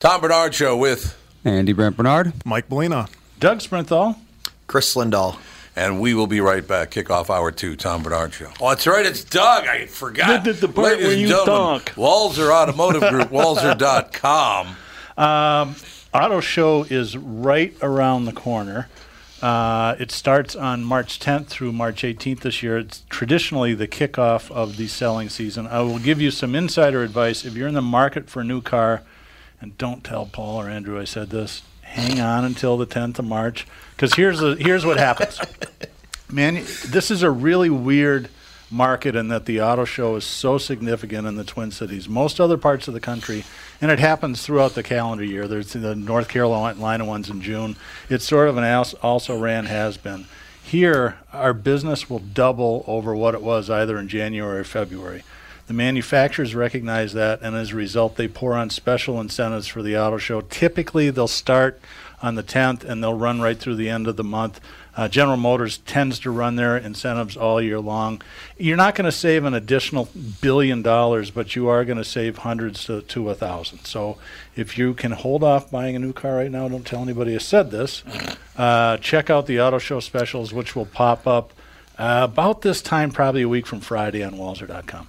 Tom Bernard Show with Andy Brent Bernard, Mike Bellina, Doug Sprinthall, Chris Lindahl. And we will be right back. Kickoff hour two, Tom Bernard Show. Oh, that's right. It's Doug. I forgot. The part where you talk. Walser Automotive Group, walser.com. Auto Show is right around the corner. It starts on March 10th through March 18th this year. It's traditionally the kickoff of the selling season. I will give you some insider advice. If you're in the market for a new car, and don't tell Paul or Andrew I said this, hang on until the 10th of March, because here's what happens. Man, this is a really weird market in that the Auto Show is so significant in the Twin Cities. Most other parts of the country, and it happens throughout the calendar year. There's the North Carolina ones in June. It's sort of an also-ran has-been. Here, our business will double over what it was either in January or February. The manufacturers recognize that, and as a result, they pour on special incentives for the Auto Show. Typically, they'll start on the 10th, and they'll run right through the end of the month. General Motors tends to run their incentives all year long. You're not going to save an additional $1 billion, but you are going to save hundreds to 1,000. So if you can hold off buying a new car right now, don't tell anybody I said this, check out the Auto Show specials, which will pop up about this time, probably a week from Friday, on walser.com.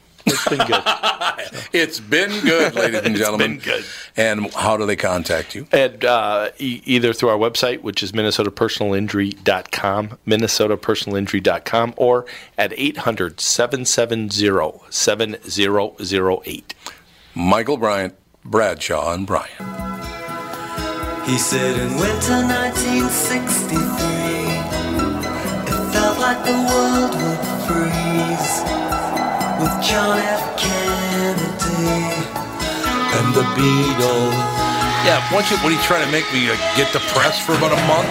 It's been good. It's been good, ladies and gentlemen. It's been good. And how do they contact you? And, either through our website, which is minnesotapersonalinjury.com, minnesotapersonalinjury.com, or at 800-770-7008. Michael Bryant, Bradshaw and Bryant. He said in winter 1963, felt like the world would freeze with John F. Kennedy and the Beatles. Yeah, what are you trying to make me get depressed for about a month?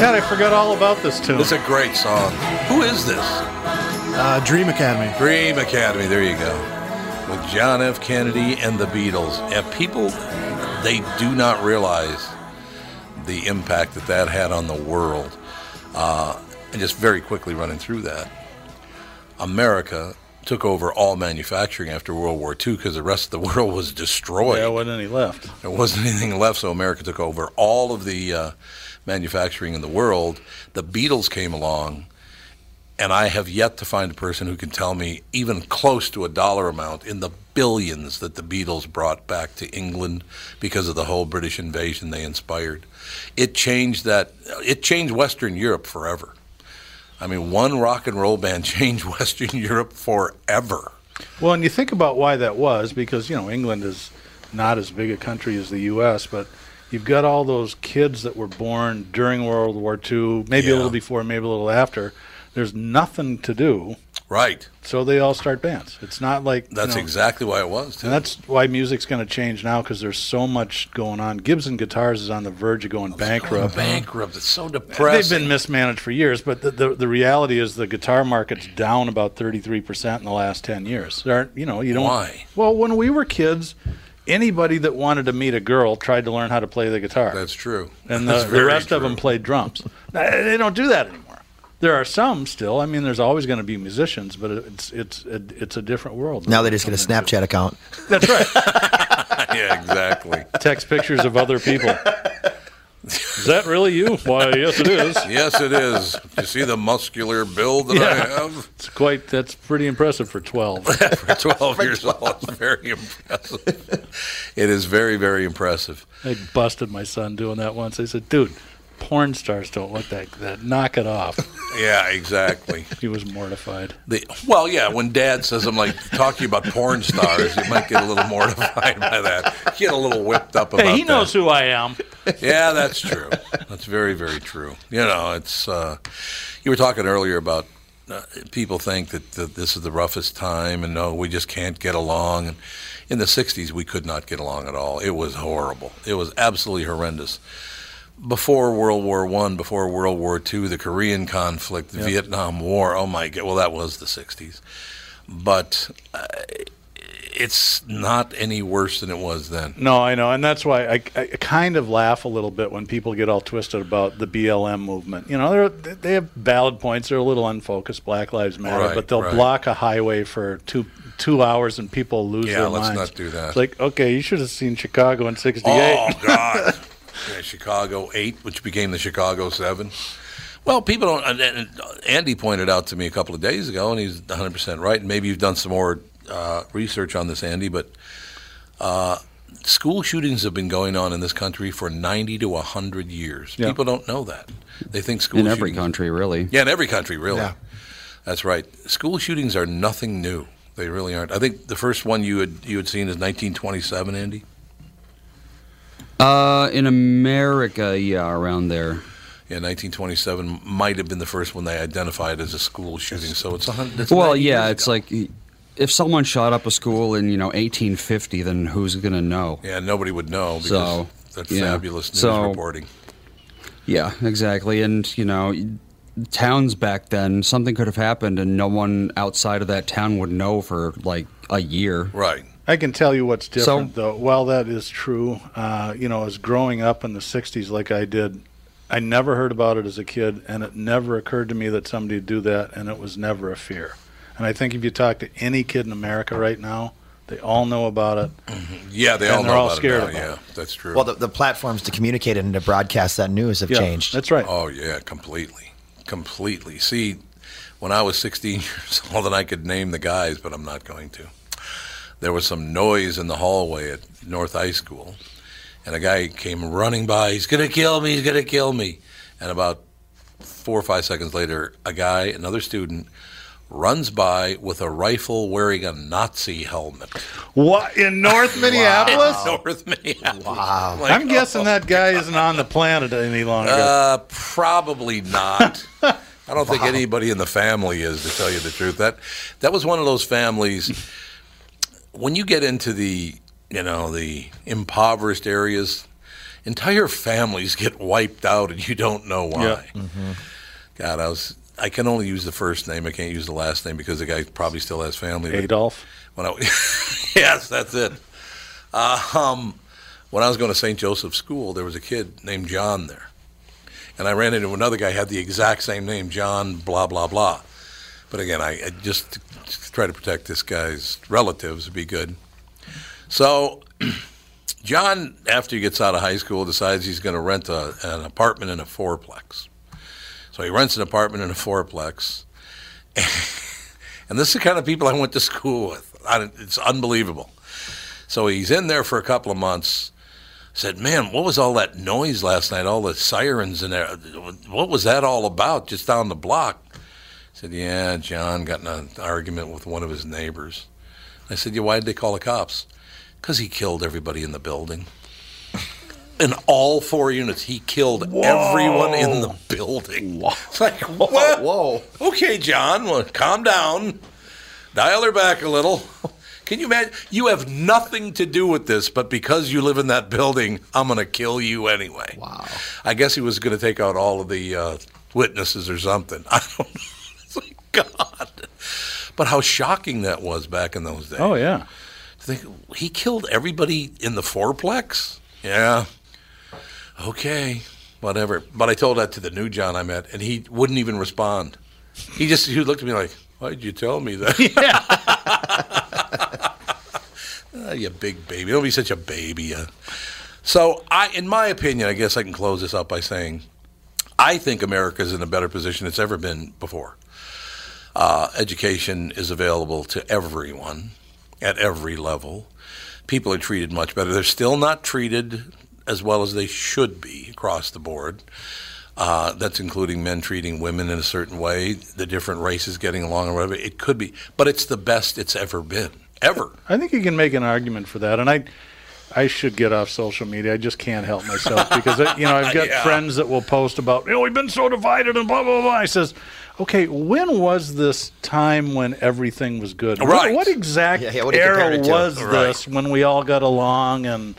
God, I forgot all about this tune. It's a great song. Who is this? Dream Academy. Dream Academy, there you go. With John F. Kennedy and the Beatles. And people, they do not realize the impact that that had on the world. And just very quickly running through that, America took over all manufacturing after World War II because the rest of the world was destroyed. Yeah, there wasn't any left. There wasn't anything left, so America took over all of the manufacturing in the world. The Beatles came along, and I have yet to find a person who can tell me even close to a dollar amount in the billions that the Beatles brought back to England because of the whole British invasion they inspired. It changed Western Europe forever. I mean, one rock and roll band changed Western Europe forever. Well, and you think about why that was, because, you know, England is not as big a country as the U.S., but you've got all those kids that were born during World War II, maybe a little before, maybe a little after. There's nothing to do. Right. So they all start bands. It's not like... That's exactly why it was, too. And that's why music's going to change now, because there's so much going on. Gibson Guitars is on the verge of going bankrupt. Bankrupt. It's so depressing. They've been mismanaged for years, but the reality is the guitar market's down about 33% in the last 10 years. There aren't, you know, you don't... Why? Well, when we were kids... Anybody that wanted to meet a girl tried to learn how to play the guitar. That's true. And the rest of them played drums. They don't do that anymore. There are some still. I mean, there's always going to be musicians, but it's a different world. Now they just get a Snapchat account. That's right. Yeah, exactly. Text pictures of other people. Is that really you? Why, yes, it is. Yes, it is. You see the muscular build that I have? It's quite. That's pretty impressive for 12. For 12 years old, it's very impressive. It is very, very impressive. I busted my son doing that once. I said, dude, porn stars don't look that. Knock it off. Yeah, exactly. He was mortified. When Dad says I'm like talking about porn stars, you might get a little mortified by that. Get a little whipped up about that. Hey, he knows who I am. Yeah, that's true. That's very, very true. You know, it's you were talking earlier about people think that this is the roughest time and no, we just can't get along. And in the 60s, we could not get along at all. It was horrible. It was absolutely horrendous. Before World War I, before World War II, the Korean conflict, the Vietnam War, oh my God, well, that was the 60s. But it's not any worse than it was then. No, I know, and that's why I kind of laugh a little bit when people get all twisted about the BLM movement. You know, they have valid points. They're a little unfocused, Black Lives Matter, but they'll block a highway for two hours and people lose their minds. Yeah, let's not do that. It's like, okay, you should have seen Chicago in 68. Oh, God. Yeah, Chicago 8, which became the Chicago 7. Well, people don't... And Andy pointed out to me a couple of days ago, and he's 100% right, and maybe you've done some more research on this, Andy, but school shootings have been going on in this country for 90 to 100 years. Yeah. People don't know that. They think school shootings... in every country, really. Yeah. That's right. School shootings are nothing new. They really aren't. I think the first one you had seen is 1927, Andy. In America, around there. Yeah, 1927 might have been the first one they identified as a school shooting. So it's 100. It's like if someone shot up a school in 1850, then who's going to know? Yeah, nobody would know because that's fabulous news reporting. Yeah, exactly, and towns back then, something could have happened, and no one outside of that town would know for like a year. Right. I can tell you what's different, though. While that is true, as growing up in the 60s like I did, I never heard about it as a kid, and it never occurred to me that somebody would do that, and it was never a fear. And I think if you talk to any kid in America right now, they all know about it. Mm-hmm. Yeah, they all know about it. And they're all scared about it. Yeah, that's true. Well, the platforms to communicate it and to broadcast that news have changed. That's right. Oh, yeah, completely. Completely. See, when I was 16 years old, and I could name the guys, but I'm not going to. There was some noise in the hallway at North High School, and a guy came running by. He's going to kill me. He's going to kill me. And about 4 or 5 seconds later, another student, runs by with a rifle wearing a Nazi helmet. What? In North Minneapolis? Wow. North Minneapolis. Wow. Like, I'm guessing that guy isn't on the planet any longer. Probably not. I don't think anybody in the family is, to tell you the truth. That was one of those families... When you get into the, the impoverished areas, entire families get wiped out and you don't know why. Yeah. Mm-hmm. God, I can only use the first name. I can't use the last name because the guy probably still has family. Adolf? Yes, that's it. When I was going to St. Joseph's School, there was a kid named John there. And I ran into another guy who had the exact same name, John blah, blah, blah. But again, I just... try to protect this guy's relatives would be good. So John, after he gets out of high school, decides he's going to rent an apartment in a fourplex. So he rents an apartment in a fourplex. And this is the kind of people I went to school with. It's unbelievable. So he's in there for a couple of months. Said, man, what was all that noise last night? All the sirens in there. What was that all about just down the block? said, yeah, John got in an argument with one of his neighbors. I said, yeah, why did they call the cops? Because he killed everybody in the building. In all four units, he killed everyone in the building. Whoa. It's like, what? Whoa. Okay, John, well, calm down. Dial her back a little. Can you imagine? You have nothing to do with this, but because you live in that building, I'm going to kill you anyway. Wow. I guess he was going to take out all of the witnesses or something. I don't know. It's like, God. But how shocking that was back in those days. Oh, yeah. To think, he killed everybody in the fourplex? Yeah. Okay. Whatever. But I told that to the new John I met, and he wouldn't even respond. He looked at me like, why'd you tell me that? Yeah. Oh, you big baby. Don't be such a baby. So in my opinion, I guess I can close this up by saying, I think America's in a better position it's ever been before. Education is available to everyone at every level. People are treated much better. They're still not treated as well as they should be across the board. That's including men treating women in a certain way, the different races getting along or whatever. It could be, but it's the best it's ever been, ever. I think you can make an argument for that, and I should get off social media. I just can't help myself because, I've got friends that will post about, we've been so divided and blah, blah, blah. I says, okay, when was this time when everything was good? Right. What exact era was this when we all got along and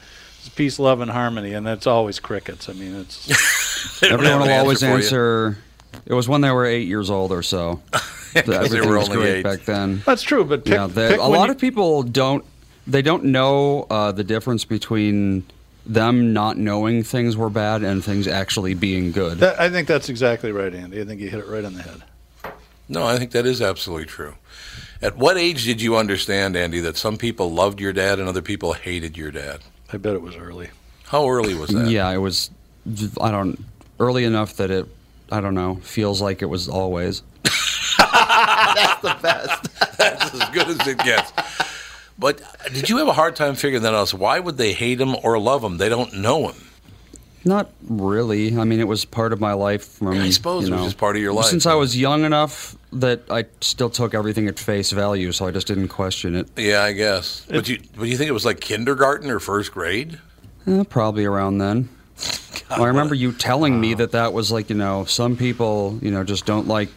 peace, love, and harmony? And it's always crickets. I mean, it's... Everyone will always answer... It was when they were 8 years old or so. Because they were only eight back then. That's true, but a lot of people don't... They don't know the difference between them not knowing things were bad and things actually being good. I think that's exactly right, Andy. I think you hit it right on the head. No, I think that is absolutely true. At what age did you understand, Andy, that some people loved your dad and other people hated your dad? I bet it was early. How early was that? Yeah, it was, early enough that it, feels like it was always. That's the best. That's as good as it gets. But did you have a hard time figuring that out? Why would they hate him or love him? They don't know him. Not really. I mean, it was part of my life. I suppose it was just part of your life. Since I was young enough that I still took everything at face value, so I just didn't question it. Yeah, I guess. But you think it was like kindergarten or first grade? Probably around then. God, I remember you telling me that was like, some people, just don't like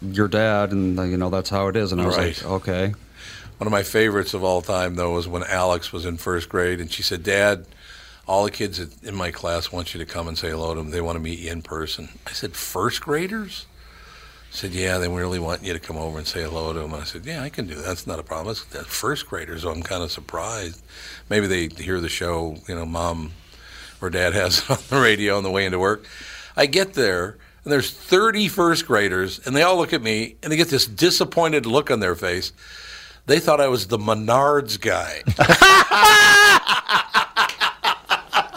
your dad, and, that's how it is. And I was like, okay. One of my favorites of all time, though, was when Alex was in first grade, and she said, Dad, all the kids in my class want you to come and say hello to them. They want to meet you in person. I said, first graders? I said, yeah, they really want you to come over and say hello to them. And I said, yeah, I can do that. That's not a problem. That's first graders, so I'm kind of surprised. Maybe they hear the show, Mom or Dad has it on the radio on the way into work. I get there, and there's 30 first graders, and they all look at me, and they get this disappointed look on their face. They thought I was the Menards guy.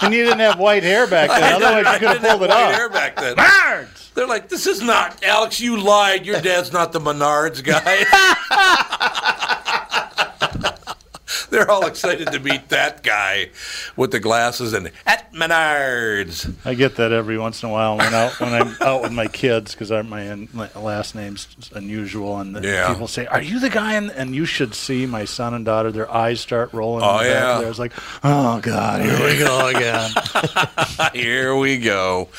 And you didn't have white hair back then. Otherwise, you could have pulled it off. I didn't have white hair back then. Menards! They're like, this is not, Alex, you lied. Your dad's not the Menards guy. They're all excited to meet that guy with the glasses and at Menards. I get that every once in a while when I'm out with my kids because my last name's unusual, and people say, "Are you the guy?" And you should see my son and daughter; their eyes start rolling. Oh yeah! I was like, "Oh God, here we go again." Here we go.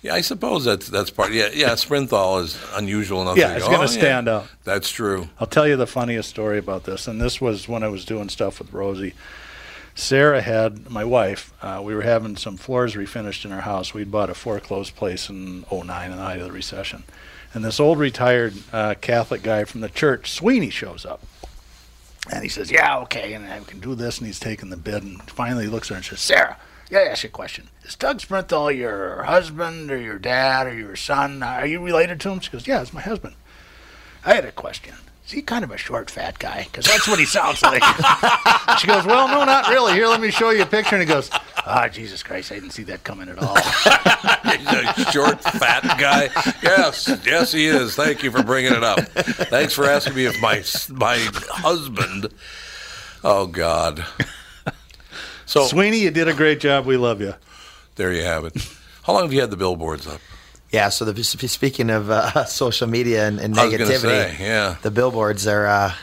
Yeah, I suppose that's part. Yeah. Sprinthal is unusual enough. Yeah, it's going to stand out. That's true. I'll tell you the funniest story about this, and this was when I was doing stuff with Rosie. Sarah had my wife. We were having some floors refinished in our house. We'd bought a foreclosed place in 2009 in the height of the recession, and this old retired Catholic guy from the church, Sweeney, shows up, and he says, "Yeah, okay, and I can do this." And he's taking the bid, and finally he looks at her and says, "Sarah, I gotta ask you a question. Is Doug Sprinthall your husband or your dad or your son? Are you related to him?" She goes, "Yeah, it's my husband." "I had a question. Is he kind of a short, fat guy? Because that's what he sounds like." She goes, "Well, no, not really. Here, let me show you a picture." And he goes, "Jesus Christ, I didn't see that coming at all." He's a short, fat guy? Yes, he is. Thank you for bringing it up. Thanks for asking me if my husband. Oh, God. So, Sweeney, you did a great job. We love you. There you have it. How long have you had the billboards up? Yeah, so speaking of social media and negativity, say, yeah, the billboards are...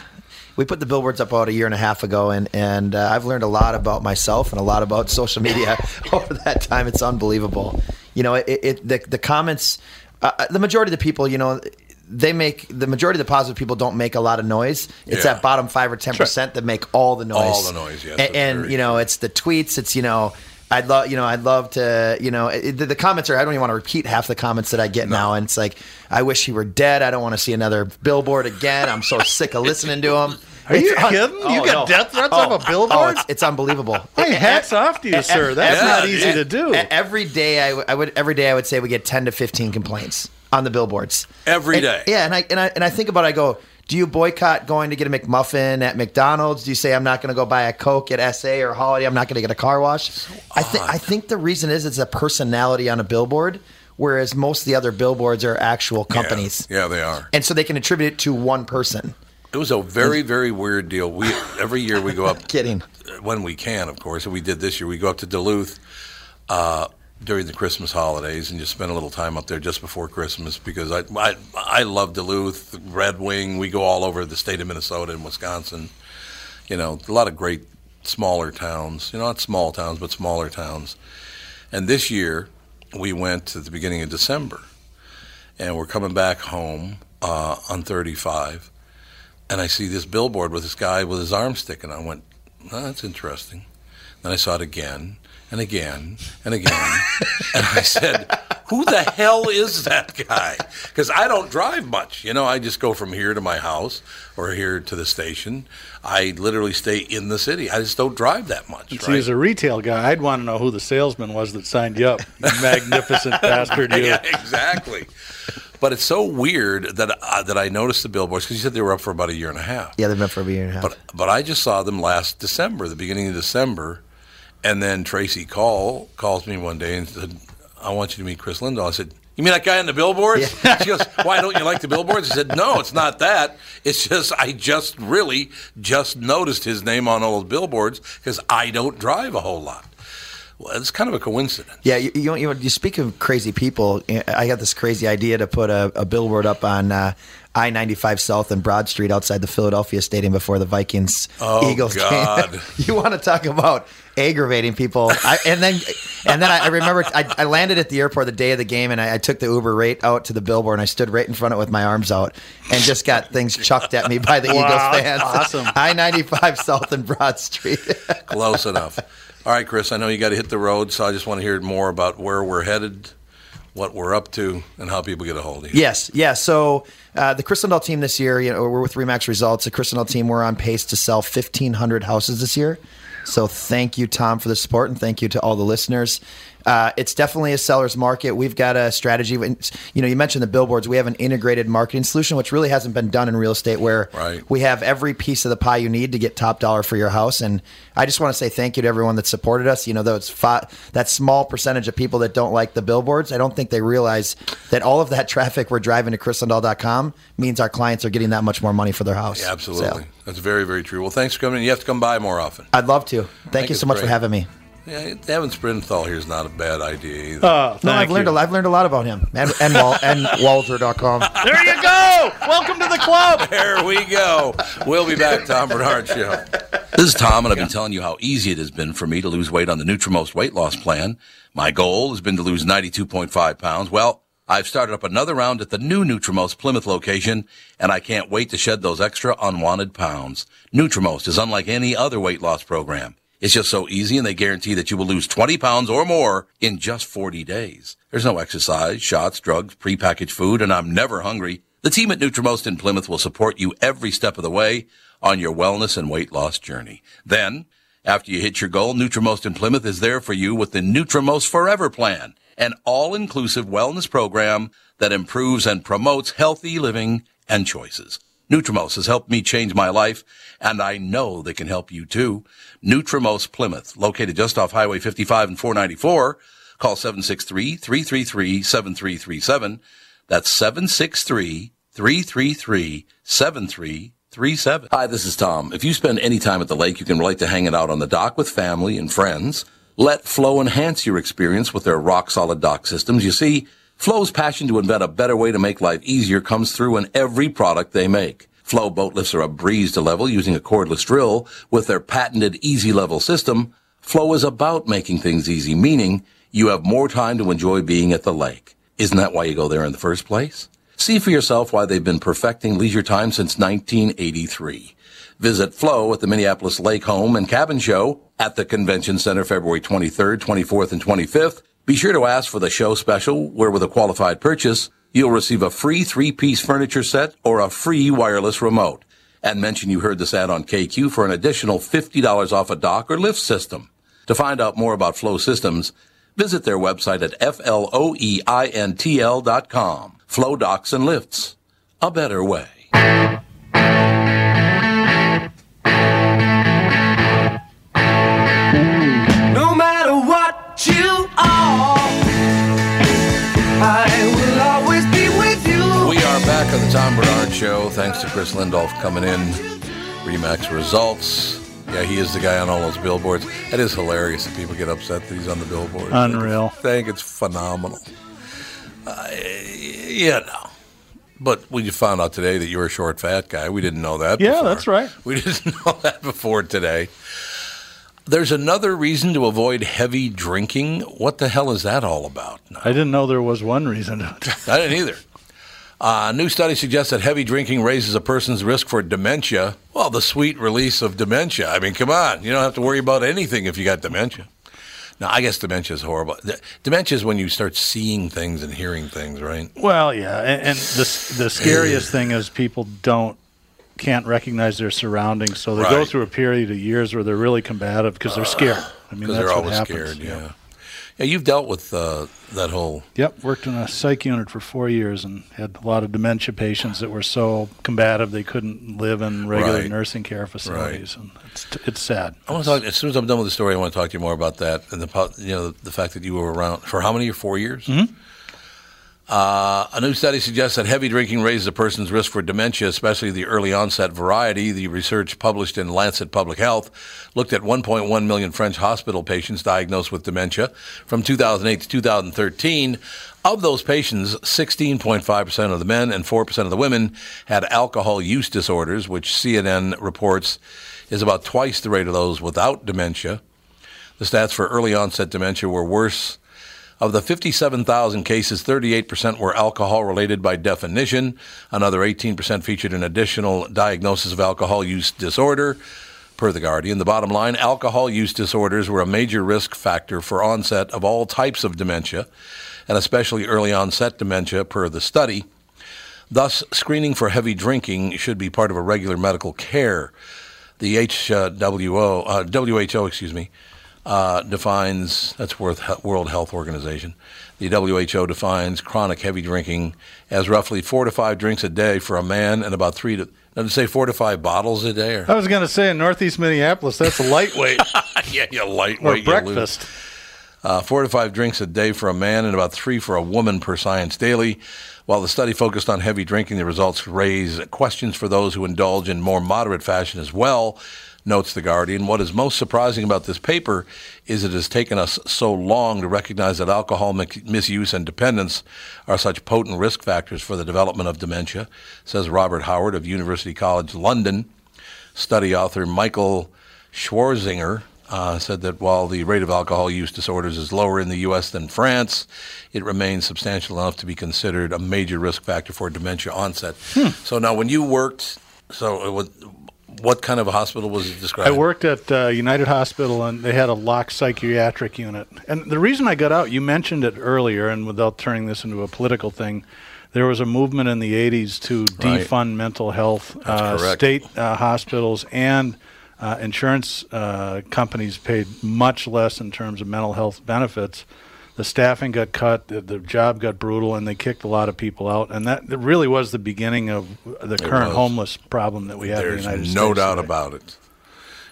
we put the billboards up about a year and a half ago, and I've learned a lot about myself and a lot about social media over that time. It's unbelievable. You know, the comments, the majority of the people, you know, they make, the majority of the positive people don't make a lot of noise. It's that bottom 5 or 10% that make all the noise. All the noise, yes. And you know, it's the tweets, it's, you know... I'd love to, the comments are, I don't even want to repeat half the comments that I get now. And it's like, I wish he were dead. I don't want to see another billboard again. I'm so sick of listening to him. Are you kidding? Death threats off a billboard? It's unbelievable. Hey, hats off to you, sir. That's not easy to do. Every day I would say we get 10 to 15 complaints on the billboards. Every day. Yeah. And I think about it, I go, do you boycott going to get a McMuffin at McDonald's? Do you say, I'm not going to go buy a Coke at SA or Holiday? I'm not going to get a car wash? So I think the reason is it's a personality on a billboard, whereas most of the other billboards are actual companies. Yeah they are. And so they can attribute it to one person. It was a very, very weird deal. Every year we go up. Kidding. When we can, of course. And we did this year. We go up to Duluth during the Christmas holidays and just spend a little time up there just before Christmas because I love Duluth, Red Wing. We go all over the state of Minnesota and Wisconsin. You know, a lot of great smaller towns. You know, not small towns, but smaller towns. And this year, we went at the beginning of December. And we're coming back home on 35. And I see this billboard with this guy with his arm sticking. I went, oh, that's interesting. Then I saw it again. And again, and again, and I said, who the hell is that guy? Because I don't drive much. You know, I just go from here to my house or here to the station. I literally stay in the city. I just don't drive that much. Right? See, as a retail guy, I'd want to know who the salesman was that signed you up. Magnificent bastard you. Yeah, exactly. But it's so weird that I noticed the billboards, because you said they were up for about a year and a half. Yeah, they've been up for a year and a half. But I just saw them last December, the beginning of December. And then Tracy calls me one day and said, I want you to meet Chris Lindahl. I said, you mean that guy on the billboards? Yeah. She goes, why don't you like the billboards? I said, no, it's not that. It's just I just noticed his name on all those billboards because I don't drive a whole lot. Well, it's kind of a coincidence. Yeah, you speak of crazy people. I got this crazy idea to put a billboard up on I-95 South and Broad Street outside the Philadelphia Stadium before the Vikings-Eagles game. You want to talk about aggravating people. I remember I landed at the airport the day of the game, and I took the Uber right out to the billboard, and I stood right in front of it with my arms out and just got things chucked at me by the Eagles fans. Awesome. I-95 South and Broad Street. Close enough. All right, Chris, I know you got to hit the road, so I just want to hear more about where we're headed, what we're up to, and how people get a hold of you. Yes, yeah. So the Christendal team this year, you know, we're with Remax Results. The Christendal team, we're on pace to sell 1,500 houses this year. So thank you, Tom, for the support, and thank you to all the listeners. It's definitely a seller's market. We've got a strategy. You know, you mentioned the billboards. We have an integrated marketing solution, which really hasn't been done in real estate, where we have every piece of the pie you need to get top dollar for your house. And I just want to say thank you to everyone that supported us. You know, that small percentage of people that don't like the billboards, I don't think they realize that all of that traffic we're driving to Christendal.com means our clients are getting that much more money for their house. Yeah, absolutely. So, that's very, very true. Well, thanks for coming in. You have to come by more often. I'd love to. Thank you so much for having me. Yeah, having Sprinthall here is not a bad idea either. I've learned a lot about him and Walser.com. There you go. Welcome to the club. There we go. We'll be back. Tom Bernard Show. This is Tom, and I've been telling you how easy it has been for me to lose weight on the NutraMost weight loss plan. My goal has been to lose 92.5 pounds. Well, I've started up another round at the new NutraMost Plymouth location, and I can't wait to shed those extra unwanted pounds. NutraMost is unlike any other weight loss program. It's just so easy, and they guarantee that you will lose 20 pounds or more in just 40 days. There's no exercise, shots, drugs, prepackaged food, and I'm never hungry. The team at NutraMost in Plymouth will support you every step of the way on your wellness and weight loss journey. Then, after you hit your goal, NutraMost in Plymouth is there for you with the NutraMost Forever Plan, an all-inclusive wellness program that improves and promotes healthy living and choices. NutraMost has helped me change my life, and I know they can help you too. NutraMost Plymouth, located just off Highway 55 and 494. Call 763-333-7337. That's 763-333-7337. Hi, this is Tom. If you spend any time at the lake, you can relate to hanging out on the dock with family and friends. Let Flōe enhance your experience with their rock-solid dock systems. You see, Flōe's passion to invent a better way to make life easier comes through in every product they make. Flōe boat lifts are a breeze to level using a cordless drill. With their patented easy level system, Flōe is about making things easy, meaning you have more time to enjoy being at the lake. Isn't that why you go there in the first place? See for yourself why they've been perfecting leisure time since 1983. Visit Flōe at the Minneapolis Lake Home and Cabin Show at the Convention Center February 23rd, 24th, and 25th. Be sure to ask for the show special, where with a qualified purchase, you'll receive a free 3-piece furniture set or a free wireless remote. And mention you heard this ad on KQ for an additional $50 off a dock or lift system. To find out more about Flōe Systems, visit their website at FLOEINTL.com. Flōe Docks and Lifts, a better way. Back on the Tom Bernard Show. Thanks to Chris Lindahl for coming in. Remax Results. Yeah, he is the guy on all those billboards. That is hilarious that people get upset that he's on the billboard. Unreal. I think it's phenomenal. But we found out today that you're a short, fat guy. We didn't know that before. Yeah, that's right. We didn't know that before today. There's another reason to avoid heavy drinking. What the hell is that all about? No. I didn't know there was one reason. I didn't either. A new study suggests that heavy drinking raises a person's risk for dementia. Well, the sweet release of dementia. I mean, come on. You don't have to worry about anything if you got dementia. Now, I guess dementia is horrible. Dementia is when you start seeing things and hearing things, right? Well, yeah. And the scariest thing is people can't recognize their surroundings. So they go through a period of years where they're really combative because they're scared. I mean, that's what happens. They're always scared, yeah. Yeah, you've dealt with that whole... Yep, worked in a psych unit for 4 years and had a lot of dementia patients that were so combative they couldn't live in regular nursing care facilities. Right. And it's sad. I want to talk, as soon as I'm done with the story, I want to talk to you more about that and the fact that you were around for how many, 4 years? Mm-hmm. A new study suggests that heavy drinking raises a person's risk for dementia, especially the early onset variety. The research published in Lancet Public Health looked at 1.1 million French hospital patients diagnosed with dementia from 2008 to 2013. Of those patients, 16.5% of the men and 4% of the women had alcohol use disorders, which CNN reports is about twice the rate of those without dementia. The stats for early onset dementia were worse. Of the 57,000 cases, 38% were alcohol-related by definition. Another 18% featured an additional diagnosis of alcohol use disorder, per The Guardian. The bottom line, alcohol use disorders were a major risk factor for onset of all types of dementia, and especially early-onset dementia, per the study. Thus, screening for heavy drinking should be part of a regular medical care. The WHO defines, that's World Health Organization, the WHO defines chronic heavy drinking as roughly 4 to 5 drinks a day for a man and about 4 to 5 bottles a day. Or? I was going to say in Northeast Minneapolis, that's a lightweight. Yeah, you lightweight. Or breakfast. 4 to 5 drinks a day for a man and about 3 for a woman per Science Daily. While the study focused on heavy drinking, the results raise questions for those who indulge in more moderate fashion as well. Notes The Guardian, what is most surprising about this paper is it has taken us so long to recognize that alcohol misuse and dependence are such potent risk factors for the development of dementia, says Robert Howard of University College London. Study author Michael Schwarzinger said that while the rate of alcohol use disorders is lower in the U.S. than France, it remains substantial enough to be considered a major risk factor for dementia onset. So now when you worked, what kind of a hospital was it described? I worked at United Hospital, and they had a locked psychiatric unit. And the reason I got out, you mentioned it earlier, and without turning this into a political thing, there was a movement in the 80s to defund mental health. State hospitals and insurance companies paid much less in terms of mental health benefits. The staffing got cut, the job got brutal, and they kicked a lot of people out. And that really was the beginning of the current homeless problem that we have in the United States. There's no doubt about it.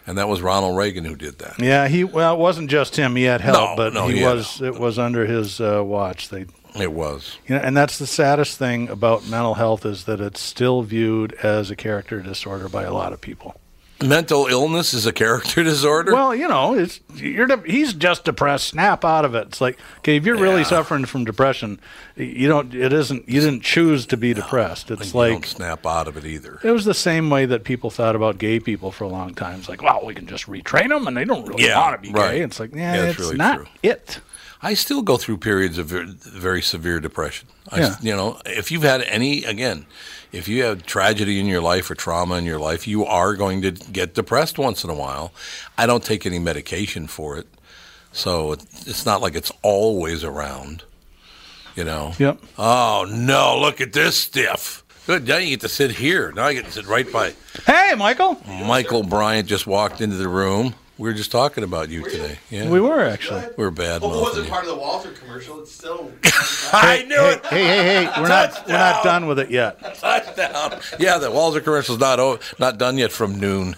And that was Ronald Reagan who did that. Yeah, it wasn't just him. He had help, it was under his watch. It was. You know, and that's the saddest thing about mental health is that it's still viewed as a character disorder by a lot of people. Mental illness is a character disorder? Well, you know, it's he's just depressed. Snap out of it. It's like, okay, if you're really suffering from depression, you didn't choose to be depressed. It's like, you don't snap out of it either. It was the same way that people thought about gay people for a long time. It's like, well, we can just retrain them, and they don't really want to be gay. It's like, it's really not true. I still go through periods of very severe depression. You know, if you've had any, again, if you have tragedy in your life or trauma in your life, you are going to get depressed once in a while. I don't take any medication for it, so it's not like it's always around, you know. Yep. Oh, no, look at this stiff. Good, now you get to sit here. Now I get to sit right by. Hey, Michael. Michael Bryant just walked into the room. We were just talking about you today. Yeah, we were actually. We were bad. Well, it wasn't part of the Walser commercial. It's still. I knew it. Hey! We're not done with it yet. Touchdown! Yeah, the Walser commercial's not done yet from noon.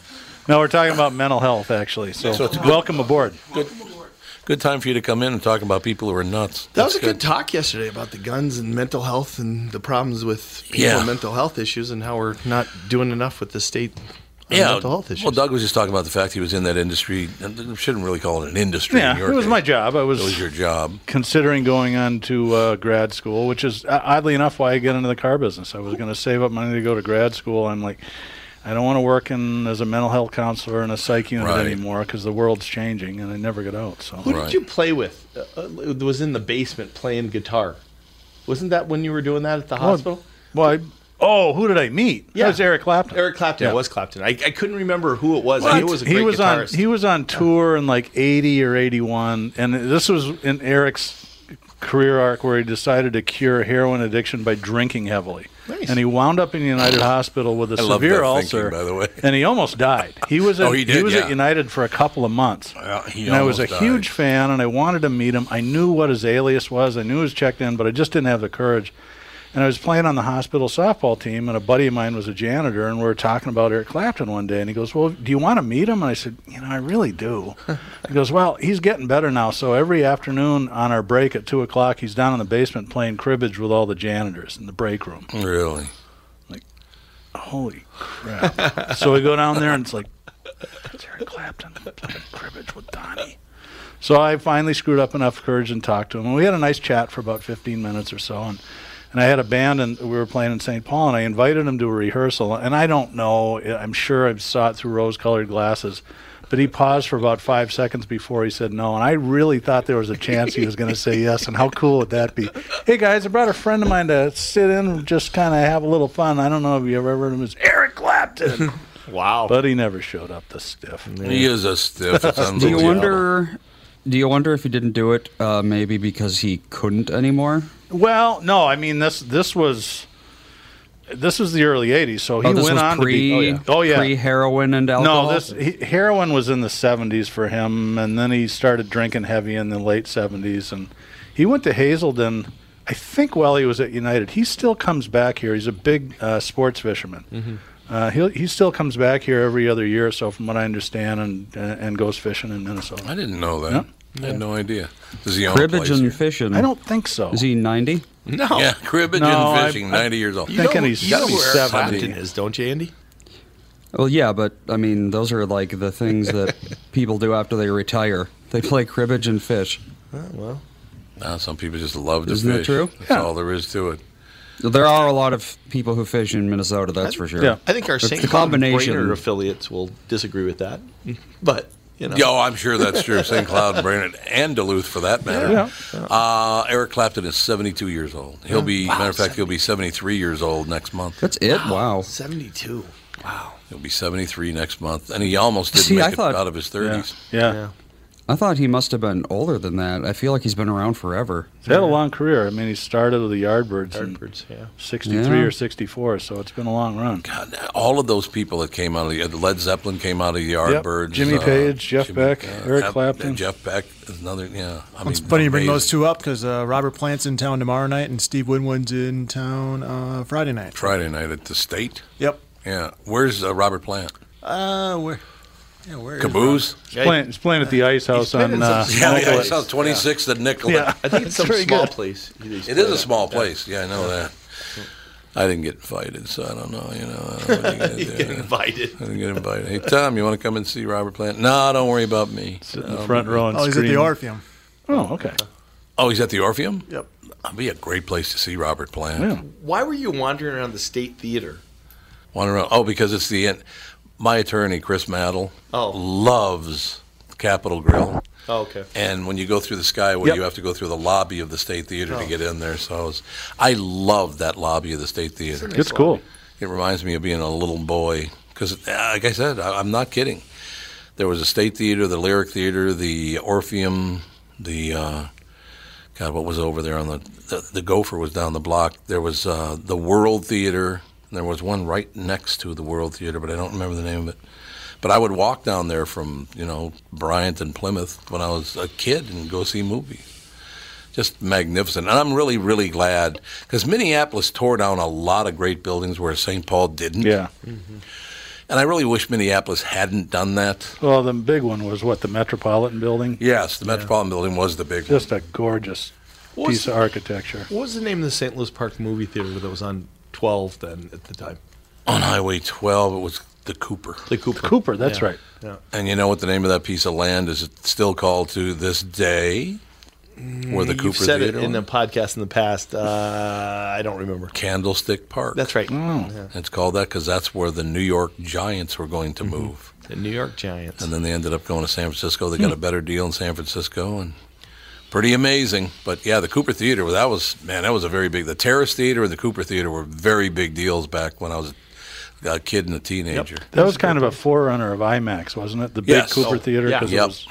No, we're talking about mental health actually. So it's welcome aboard. Good time for you to come in and talk about people who are nuts. That was a good talk yesterday about the guns and mental health and the problems with people with mental health issues and how we're not doing enough with the state. Yeah, well, Doug was just talking about the fact he was in that industry. I shouldn't really call it an industry. Yeah, it was my job. It was your job. Considering going on to grad school, which is oddly enough why I get into the car business. I was going to save up money to go to grad school. I'm like, I don't want to work as a mental health counselor in a psych unit anymore because the world's changing, and I never get out. So, who did you play with? Was in the basement playing guitar. Wasn't that when you were doing that at the hospital? Well, who did I meet? Yeah. That was Eric Clapton. It was Clapton. I couldn't remember who it was. Well, he was a great guitarist. He was on tour in like 80 or 81, and this was in Eric's career arc where he decided to cure heroin addiction by drinking heavily. Nice. And he wound up in United Hospital with a severe ulcer, by the way. And he almost died. He was at United for a couple of months. And I was a huge fan, and I wanted to meet him. I knew what his alias was. I knew he was checked in, but I just didn't have the courage. And I was playing on the hospital softball team, and a buddy of mine was a janitor, and we were talking about Eric Clapton one day, and he goes, well, do you want to meet him? And I said, I really do. He goes, well, he's getting better now, so every afternoon on our break at 2 o'clock, he's down in the basement playing cribbage with all the janitors in the break room. Really? Like, holy crap. So we go down there, and it's like, that's Eric Clapton playing cribbage with Donnie. So I finally screwed up enough courage and talked to him, and we had a nice chat for about 15 minutes or so, and I had a band, and we were playing in St. Paul, and I invited him to a rehearsal. And I don't know, I'm sure I saw it through rose-colored glasses, but he paused for about 5 seconds before he said no. And I really thought there was a chance he was going to say yes, and how cool would that be? Hey, guys, I brought a friend of mine to sit in and just kind of have a little fun. I don't know if you ever heard of him as Eric Clapton. Wow. But he never showed up, the stiff. Yeah. He is a stiff. It's unbelievable. Do you wonder if he didn't do it maybe because he couldn't anymore? Well, no. I mean, this was the early '80s, so he went on to be pre-heroin and alcohol. No, heroin was in the '70s for him, and then he started drinking heavy in the late '70s, and he went to Hazelden. I think while he was at United, he still comes back here. He's a big sports fisherman. Mm-hmm. He still comes back here every other year or so, from what I understand, and goes fishing in Minnesota. I didn't know that. No? I had no idea. Does he own cribbage and here? Fishing? I don't think so. Is he 90? No. Yeah, and fishing, 90 years old. I'm thinking he's 70. Is, don't you, Andy? Well, yeah, but, I mean, those are, like, the things that people do after they retire. They play cribbage and fish. Oh, well. Some people just love to fish. Isn't that true? That's all there is to it. There are a lot of people who fish in Minnesota, that's for sure. Yeah. I think our St. Cloud Brainerd affiliates will disagree with that. But, you know. Yo, I'm sure that's true. St. Cloud, Brainerd, and Duluth, for that matter. Yeah, yeah. Eric Clapton is 72 years old. He'll be, matter of fact, he'll be 73 years old next month. That's it? Wow. 72. Wow. He'll be 73 next month. And he almost didn't make it out of his 30s. Yeah. I thought he must have been older than that. I feel like he's been around forever. He's had a long career. I mean, he started with the Yardbirds in 63 or 64, so it's been a long run. God, all of those people that came out of the Led Zeppelin came out of the Yardbirds. Yep. Jimmy Page, Jeff Beck, Eric Clapton. Jeff Beck is another, it's funny you bring those two up because Robert Plant's in town tomorrow night and Steve Winwood's in town Friday night. Friday night at the State? Yep. Yeah. Where's Robert Plant? Where Caboose? He's playing at the Ice House on Ice House 26 at Nicollet. Yeah. I think it's some small place. It is a small place. Yeah, I know that. I didn't get invited, so I don't know. You know, I didn't get invited. Hey, Tom, you want to come and see Robert Plant? No, don't worry about me. Sit in the front row and scream. He's at the Orpheum. Oh, okay. Oh, he's at the Orpheum? Yep. That'd be a great place to see Robert Plant. Yeah. Why were you wandering around the State Theater? Wandering around? Oh, because it's the end. My attorney, Chris Maddel, loves Capitol Grill. Oh, okay. And when you go through the Skyway, you have to go through the lobby of the State Theater to get in there. So I love that lobby of the State Theater. It's cool. It reminds me of being a little boy. Because, like I said, I'm not kidding. There was a State Theater, the Lyric Theater, the Orpheum, the... God, what was over there on the Gopher was down the block. There was the World Theater. And there was one right next to the World Theater, but I don't remember the name of it. But I would walk down there from, Bryant and Plymouth when I was a kid and go see movies. Just magnificent. And I'm really, really glad, because Minneapolis tore down a lot of great buildings where St. Paul didn't. Yeah. Mm-hmm. And I really wish Minneapolis hadn't done that. Well, the big one was, the Metropolitan Building? Yes, the Metropolitan Building was the big one. Just a gorgeous piece of architecture. What was the name of the St. Louis Park movie theater that was on 12 then at the time? On Highway 12, it was the Cooper. The Cooper, that's right. Yeah. And you know what the name of that piece of land is still called to this day? Where the Cooper Theater? You've said it in a podcast in the past. I don't remember. Candlestick Park. That's right. Mm. Yeah. It's called that because that's where the New York Giants were going to move. The New York Giants. And then they ended up going to San Francisco. They got a better deal in San Francisco, and pretty amazing. But yeah, the Cooper Theater, that was a very big. The Terrace Theater and the Cooper Theater were very big deals back when I was a kid and a teenager. Yep. That was kind of a forerunner of IMAX, wasn't it? The big Cooper Theater. Yeah. Yep. It was,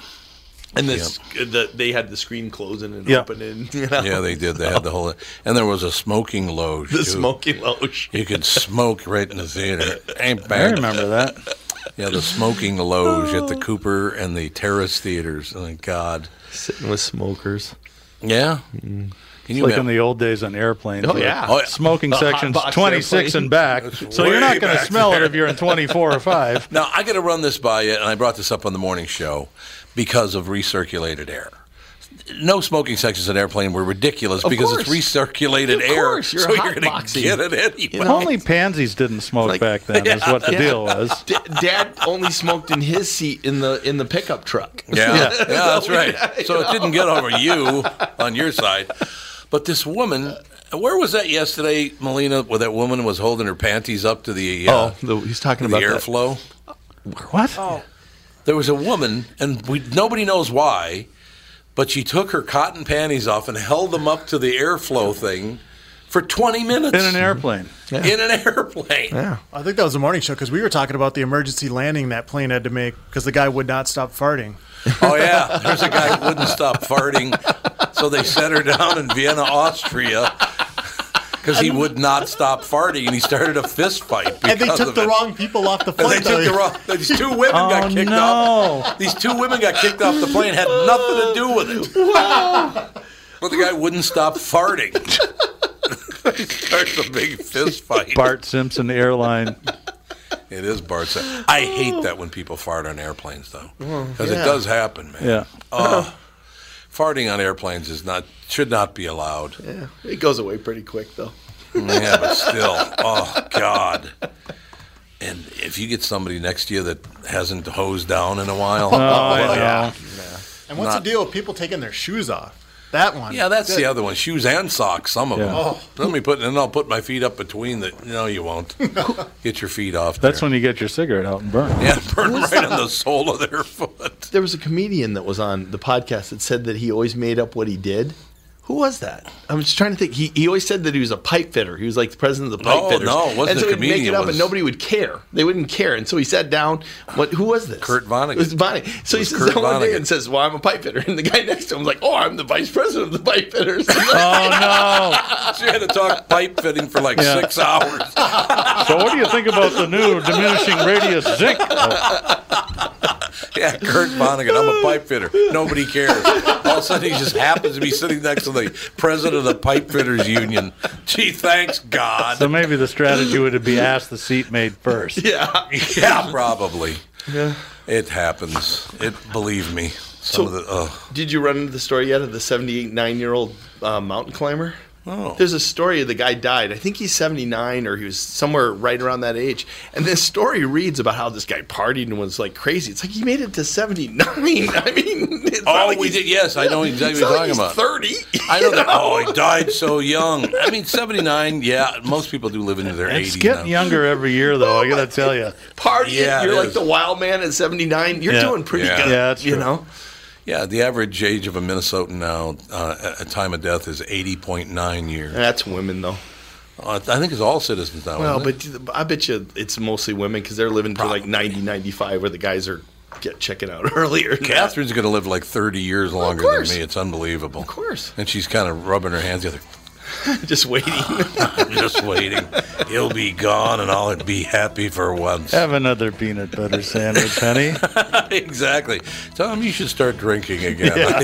and they had the screen closing and opening. Yeah, they did. They had the whole... And there was a smoking loge. Smoking loge. You could smoke right in the theater. Ain't bad. I remember that. Yeah, the smoking loge at the Cooper and the Terrace Theaters. Oh, my God. Sitting with smokers. Yeah. Mm. It's like in the old days on airplanes. Oh, yeah. Smoking sections 26 airplane. And back. So you're not going to smell it if you're in 24 or 5. Now, I got to run this by you, and I brought this up on the morning show because of recirculated air. No smoking sections on airplane were ridiculous because it's recirculated air, so you're going to get it anyway. Only pansies didn't smoke back then is what the deal was. Dad only smoked in his seat in the pickup truck. Yeah, that's right. So it didn't get over you on your side. But this woman, where was that yesterday, Melina, where that woman was holding her panties up to the he's talking about the airflow? What? Oh. There was a woman, and nobody knows why, but she took her cotton panties off and held them up to the airflow thing for 20 minutes. In an airplane. Yeah. In an airplane. Yeah. I think that was the morning show because we were talking about the emergency landing that plane had to make because the guy would not stop farting. Oh, yeah. There's a guy who wouldn't stop farting. So they set her down in Vienna, Austria, because he would not stop farting, and he started a fist fight. And they took the wrong people off the plane. These two women got kicked off. These two women got kicked off the plane. Had nothing to do with it. Wow. But the guy wouldn't stop farting. He starts a big fist fight. Bart Simpson airline. It is Bart Simpson. I hate that when people fart on airplanes, though, because it does happen, man. Yeah. Farting on airplanes should not be allowed. Yeah, it goes away pretty quick though. Yeah, but still, oh God! And if you get somebody next to you that hasn't hosed down in a while, and what's the deal with people taking their shoes off? That one, yeah, that's the other one. Shoes and socks, some of them. Oh. I'll put my feet up between the. No, you won't. Get your feet off. That's when you get your cigarette out and burn. Yeah, burn right on the sole of their foot. There was a comedian that was on the podcast that said that he always made up what he did. Who was that? I'm just trying to think. He always said that he was a pipe fitter. He was like the president of the pipe fitters. No, it wasn't a comedian. He'd make it up, and nobody would care. They wouldn't care, and so he sat down. Who was this? Kurt Vonnegut. It was Vonnegut. So he sits down one day and says, "Well, I'm a pipe fitter," and the guy next to him was like, "Oh, I'm the vice president of the pipe fitters." Oh no! So you had to talk pipe fitting for like 6 hours. So what do you think about the new diminishing radius zinc? Yeah, Kurt Vonnegut. I'm a pipe fitter. Nobody cares. All of a sudden, he just happens to be sitting next to the president of the pipe fitters union. Gee, thanks God. So maybe the strategy would be ask the seatmate first. Yeah, probably. Yeah, it happens. Believe me. Did you run into the story yet of the 78 9-year-old mountain climber? Oh. There's a story of the guy died. I think he's 79 or he was somewhere right around that age. And this story reads about how this guy partied and was like crazy. It's like he made it to 79. I mean, it's yes, I know exactly what you're talking about. 30. I know that. Oh, he died so young. I mean, 79. Yeah, most people do live into their 80s. It's getting younger every year, though. I gotta tell you, partying. Yeah, you're like the wild man at 79. You're doing pretty good. Yeah, that's true. You know. Yeah, the average age of a Minnesotan now at time of death is 80.9 years. That's women, though. I think it's all citizens now. Well, but I bet you it's mostly women because they're living to like 90, 95, where the guys are checking out earlier. Catherine's going to live like 30 years longer than me. It's unbelievable. Of course. And she's kind of rubbing her hands together. Just waiting. Just waiting. He'll be gone, and I'll be happy for once. Have another peanut butter sandwich, honey. Exactly. Tom, you should start drinking again. Yeah.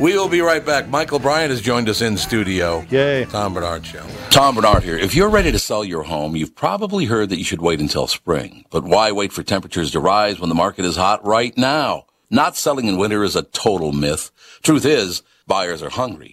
We will be right back. Michael Bryant has joined us in studio. Yay. Tom Bernard Show. Tom Bernard here. If you're ready to sell your home, you've probably heard that you should wait until spring. But why wait for temperatures to rise when the market is hot right now? Not selling in winter is a total myth. Truth is, buyers are hungry.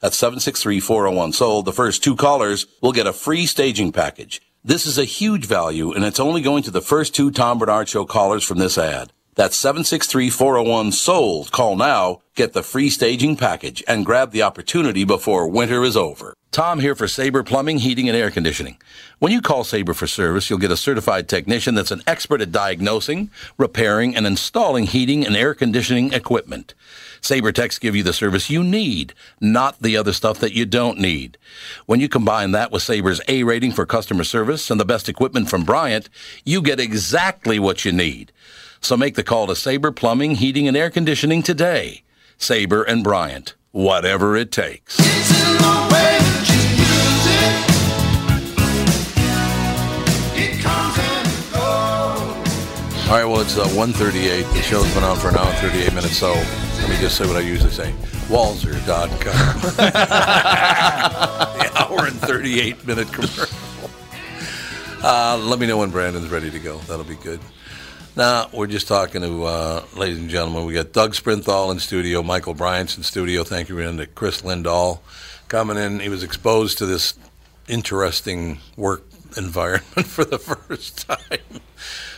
That's 763-401-SOLD. The first 2 callers will get a free staging package. This is a huge value, and it's only going to the first 2 Tom Bernard Show callers from this ad. That's 763-401-SOLD. Call now, get the free staging package, and grab the opportunity before winter is over. Tom here for Sabre Plumbing, Heating, and Air Conditioning. When you call Sabre for service, you'll get a certified technician that's an expert at diagnosing, repairing, and installing heating and air conditioning equipment. Sabre Techs give you the service you need, not the other stuff that you don't need. When you combine that with Sabre's A rating for customer service and the best equipment from Bryant, you get exactly what you need. So make the call to Sabre Plumbing, Heating, and Air Conditioning today. Sabre and Bryant, whatever it takes. It's in the way. All right, well, it's 1:38. The show's been on for an hour and 38 minutes, so let me just say what I usually say. Walser.com. The hour and 38-minute commercial. Let me know when Brandon's ready to go. That'll be good. Now, we're just talking to, ladies and gentlemen, we got Doug Sprinthall in studio, Michael Bryant's in studio. Thank you, Brandon, to Chris Lindahl coming in. He was exposed to this interesting work environment for the first time.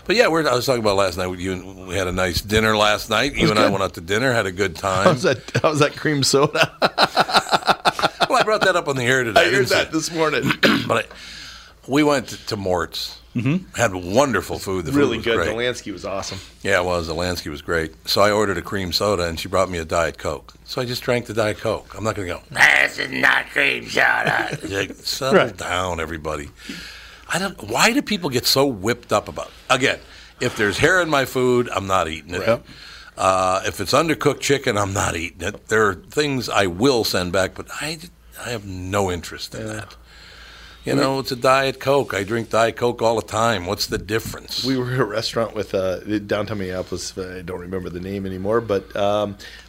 But yeah, I was talking about last night. We had a nice dinner last night. You and I went out to dinner, had a good time. How was that cream soda? Well, I brought that up on the air today. I heard that this morning. But we went to Mort's. Mm-hmm. Had wonderful food. The really food was good. Great. The Lansky was awesome. Yeah, it was. The Lansky was great. So I ordered a cream soda, and she brought me a Diet Coke. So I just drank the Diet Coke. I'm not going to go, this is not cream soda. Like, settle down, everybody. Why do people get so whipped up about it? Again, if there's hair in my food, I'm not eating it. Right. If it's undercooked chicken, I'm not eating it. There are things I will send back, but I have no interest in that. You know, it's a Diet Coke. I drink Diet Coke all the time. What's the difference? We were at a restaurant with downtown Minneapolis. I don't remember the name anymore, but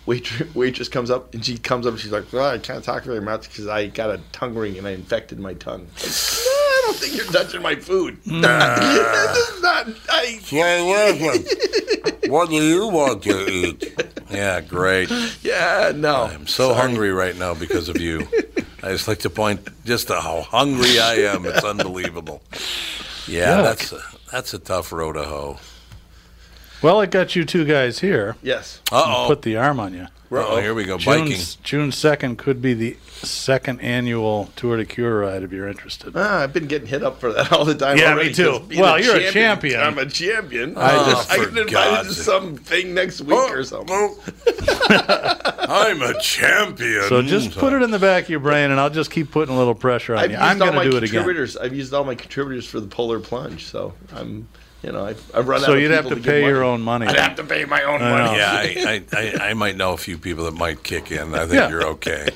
waitress comes up, and she comes up, and she's like, well, I can't talk very much because I got a tongue ring, and I infected my tongue. Like, I don't think you're touching my food. This is not... What do you want to eat? Yeah, great. Yeah, no. I'm so hungry right now because of you. I just like to point just to how hungry I am. It's unbelievable. Yeah, that's a tough road to hoe. Well, it got you two guys here. Yes. Uh-oh. Put the arm on you. Uh-oh, here we go, biking. June 2nd could be the second annual Tour de Cure ride if you're interested. I've been getting hit up for that all the time already. Yeah, me too. Well, you're a champion. I'm a champion. I get invited to something next week or something. I'm a champion. So just put it in the back of your brain, and I'll just keep putting a little pressure on you. I'm going to do it again. I've used all my contributors for the Polar Plunge, so I'm... You know, I've run out of people. So you'd have to pay your own money. I'd have to pay my own money. Yeah, I might know a few people that might kick in. I think you're okay.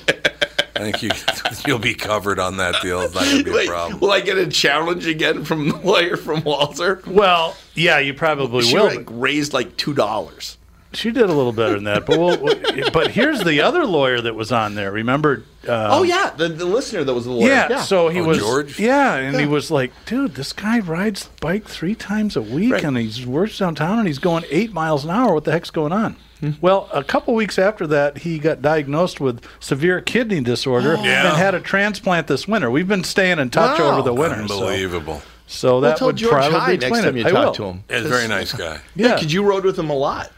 I think you'll be covered on that deal. It's not going to be a problem. Will I get a challenge again from the lawyer from Walser? Well, yeah, you probably will. She raised like $2. She did a little better than that, but but here's the other lawyer that was on there. Remember? Oh yeah, the listener that was the lawyer. Yeah, yeah. So he was George. Yeah, and he was like, dude, this guy rides the bike 3 times a week, and he works downtown, and he's going 8 miles an hour. What the heck's going on? Well, a couple weeks after that, he got diagnosed with severe kidney disorder and had a transplant this winter. We've been staying in touch over the winter. Unbelievable. So that would probably explain it. I will. He's a very nice guy. Yeah, because you rode with him a lot.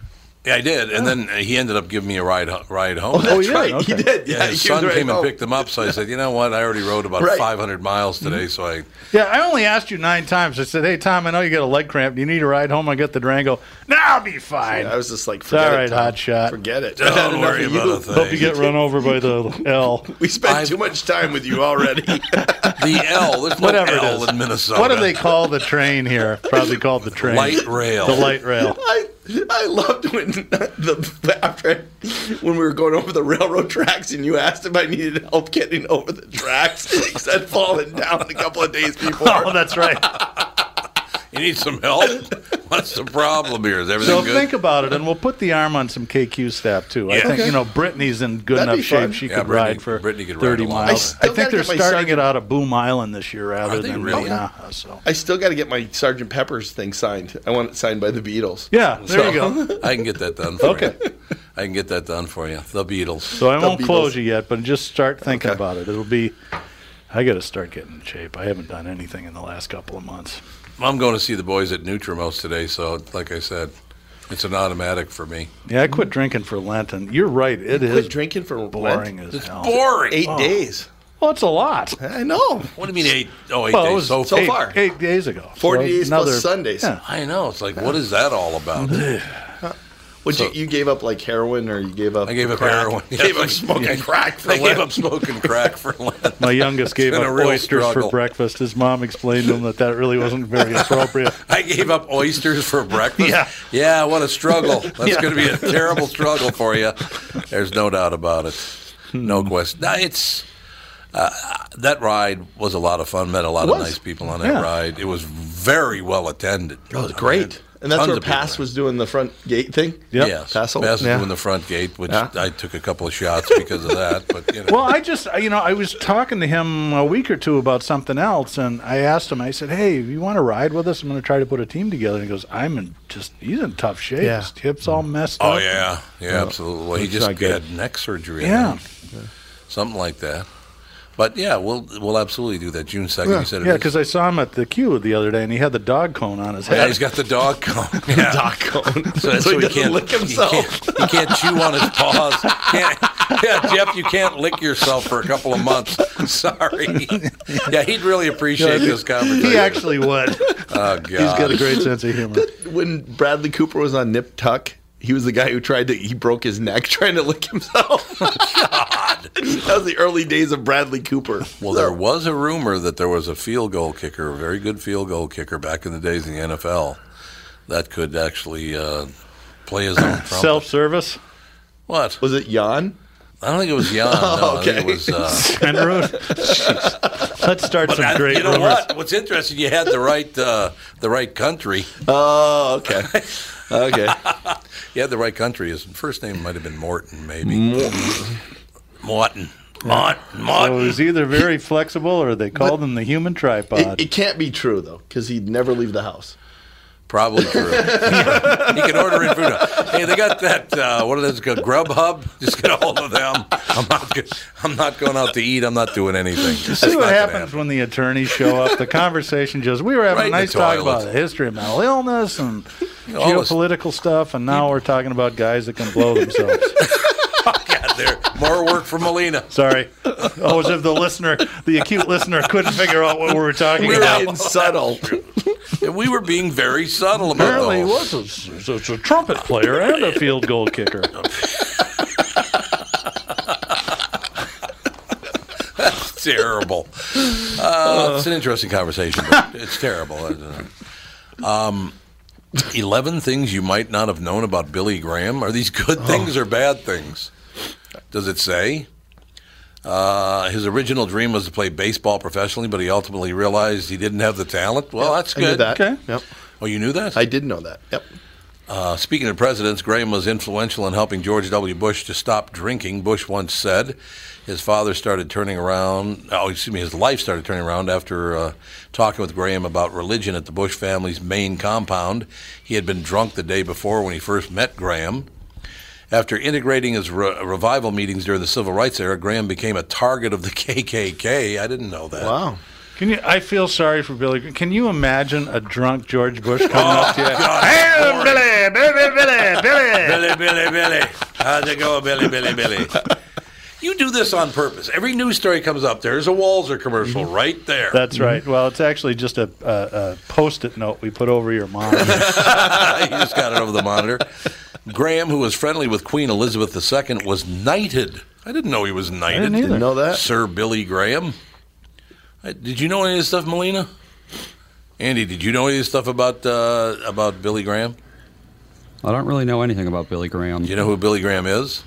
Yeah, I did, and then he ended up giving me a ride home. Oh, that's right. Okay. He did. Yeah, his son came and picked him up, so I said, you know what, I already rode about 500 miles today, so I... Yeah, I only asked you 9 times. I said, hey, Tom, I know you got a leg cramp. Do you need a ride home? I got the Durango. No, I'll be fine. Yeah, I was just like, forget it, Tom. All right, hotshot. Forget it. Don't worry about a thing. Hope you get run over by the L. We spent too much time with you already. The L. There's no L in Minnesota. What do they call the train here? Probably called the train. Light rail. The light rail. I loved when we were going over the railroad tracks and you asked if I needed help getting over the tracks because I'd fallen down a couple of days before. Oh, that's right. You need some help? What's the problem here? Is everything good? So think about it, and we'll put the arm on some KQ staff, too. Yeah. I think, Brittany's in good enough shape. She could ride for 30 miles. I think they're starting it out of Boom Island this year rather than Minnehaha. So. I still got to get my Sgt. Pepper's thing signed. I want it signed by the Beatles. Yeah, there you go. I can get that done for you. I can get that done for you. The Beatles. So I won't close you yet, but just start thinking about it. It'll be, I got to start getting in shape. I haven't done anything in the last couple of months. I'm going to see the boys at NutraMost today, so like I said, it's an automatic for me. Yeah, I quit drinking for Lent, and you're right, it is. Quit drinking for boring Lent? As hell. It's boring. 8 days. Well, it's a lot. I know. What do you mean eight? Oh, eight days. So far. 8 days ago. 40 days plus Sundays. Yeah. I know. It's like, what is that all about? You gave up like heroin, or you gave up? I gave up heroin. You gave up smoking crack for Lent. I gave up smoking crack for Lent. My youngest gave up oysters for breakfast. His mom explained to him that really wasn't very appropriate. I gave up oysters for breakfast? Yeah, what a struggle. That's going to be a terrible struggle for you. There's no doubt about it. No question. Now, that ride was a lot of fun. Met a lot of nice people on that ride. It was very well attended. It was great. And that's where Pass was doing the front gate thing? Yep. Yes. Pass was doing the front gate, which I took a couple of shots because of that. But, Well, I just, I was talking to him a week or two about something else, and I asked him, I said, hey, if you want to ride with us, I'm going to try to put a team together. And he goes, he's in tough shape. Yeah. His hips all messed up. Oh, yeah. Yeah, absolutely. He just had neck surgery. Yeah. Something like that. But, yeah, we'll absolutely do that June 2nd. Yeah, because I saw him at the queue the other day, and he had the dog cone on his head. Yeah, he's got the dog cone. Yeah. So he can't lick himself. He can't chew on his paws. Jeff, you can't lick yourself for a couple of months. Sorry. Yeah, he'd really appreciate this conversation. He actually would. Oh, God. He's got a great sense of humor. When Bradley Cooper was on Nip Tuck, he was the guy who he broke his neck trying to lick himself. God. That was the early days of Bradley Cooper. Well, there was a rumor that there was a field goal kicker, a very good field goal kicker back in the days in the NFL, that could actually play his own trumpet. Self-service? What? Was it Jan? I don't think it was Jan. Oh, okay. I think it was Enroute. Let's start some great rumors. You know what? What's interesting, you had the right country. Oh, okay. Okay. Yeah, the right country. His first name might have been Morton, maybe. Morton. So it was either very flexible or they called him the human tripod. It can't be true, though, because he'd never leave the house. Probably true. He can order in food. Hey, they got that, what is it called, Grubhub? Just get a hold of them. I'm not going out to eat. I'm not doing anything. See what happens when the attorneys show up. The conversation just, we were having a nice talk about the history of mental illness and geopolitical stuff, and now we're talking about guys that can blow themselves. More work for Molina. Sorry. Oh, as if the acute listener couldn't figure out what we were talking about. We were being subtle. We were being very subtle about those. Apparently he was a trumpet player and a field goal kicker. That's terrible. It's an interesting conversation, but it's terrible. 11 things you might not have known about Billy Graham. Are these good things or bad things? Does it say? His original dream was to play baseball professionally, but he ultimately realized he didn't have the talent. Well, that's good. I knew that. Okay. Yep. Oh, you knew that? I did know that. Yep. Speaking of presidents, Graham was influential in helping George W. Bush to stop drinking. Bush once said his father started turning around, his life started turning around after talking with Graham about religion at the Bush family's Maine compound. He had been drunk the day before when he first met Graham. After integrating his revival meetings during the Civil Rights era, Graham became a target of the KKK. I didn't know that. Wow. I feel sorry for Billy. Can you imagine a drunk George Bush coming up to you? God, hey, Billy. Billy. How's it going, Billy? You do this on purpose. Every news story comes up, there's a Walser commercial right there. That's right. Well, it's actually just a Post-it note we put over your monitor. You just got it over the monitor. Graham, who was friendly with Queen Elizabeth II, was knighted. I didn't know he was knighted. I didn't know that. Sir Billy Graham. Did you know any of this stuff, Melina? Andy, did you know any of this stuff about Billy Graham? I don't really know anything about Billy Graham. Do you know who Billy Graham is?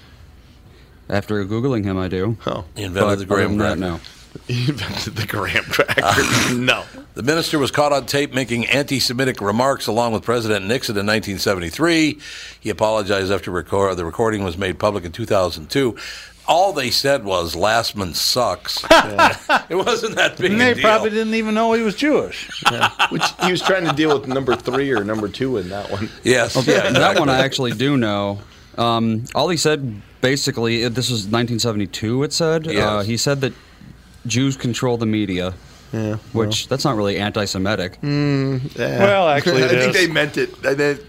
After Googling him, I do. Oh. He invented the Graham cracker. No. He invented the Graham cracker. No. The minister was caught on tape making anti-Semitic remarks along with President Nixon in 1973. He apologized after the recording was made public in 2002. All they said was, Lastman sucks. Yeah. It wasn't that big a deal. They probably didn't even know he was Jewish. Yeah. Which he was trying to deal with number 3 or number 2 in that one. Yes. Okay, yeah, exactly. That one I actually do know. All he said, basically, this was 1972 it said. Yes. He said that Jews control the media. Yeah, well. Which, that's not really anti-Semitic. Yeah. Well, actually it is. I think they meant it.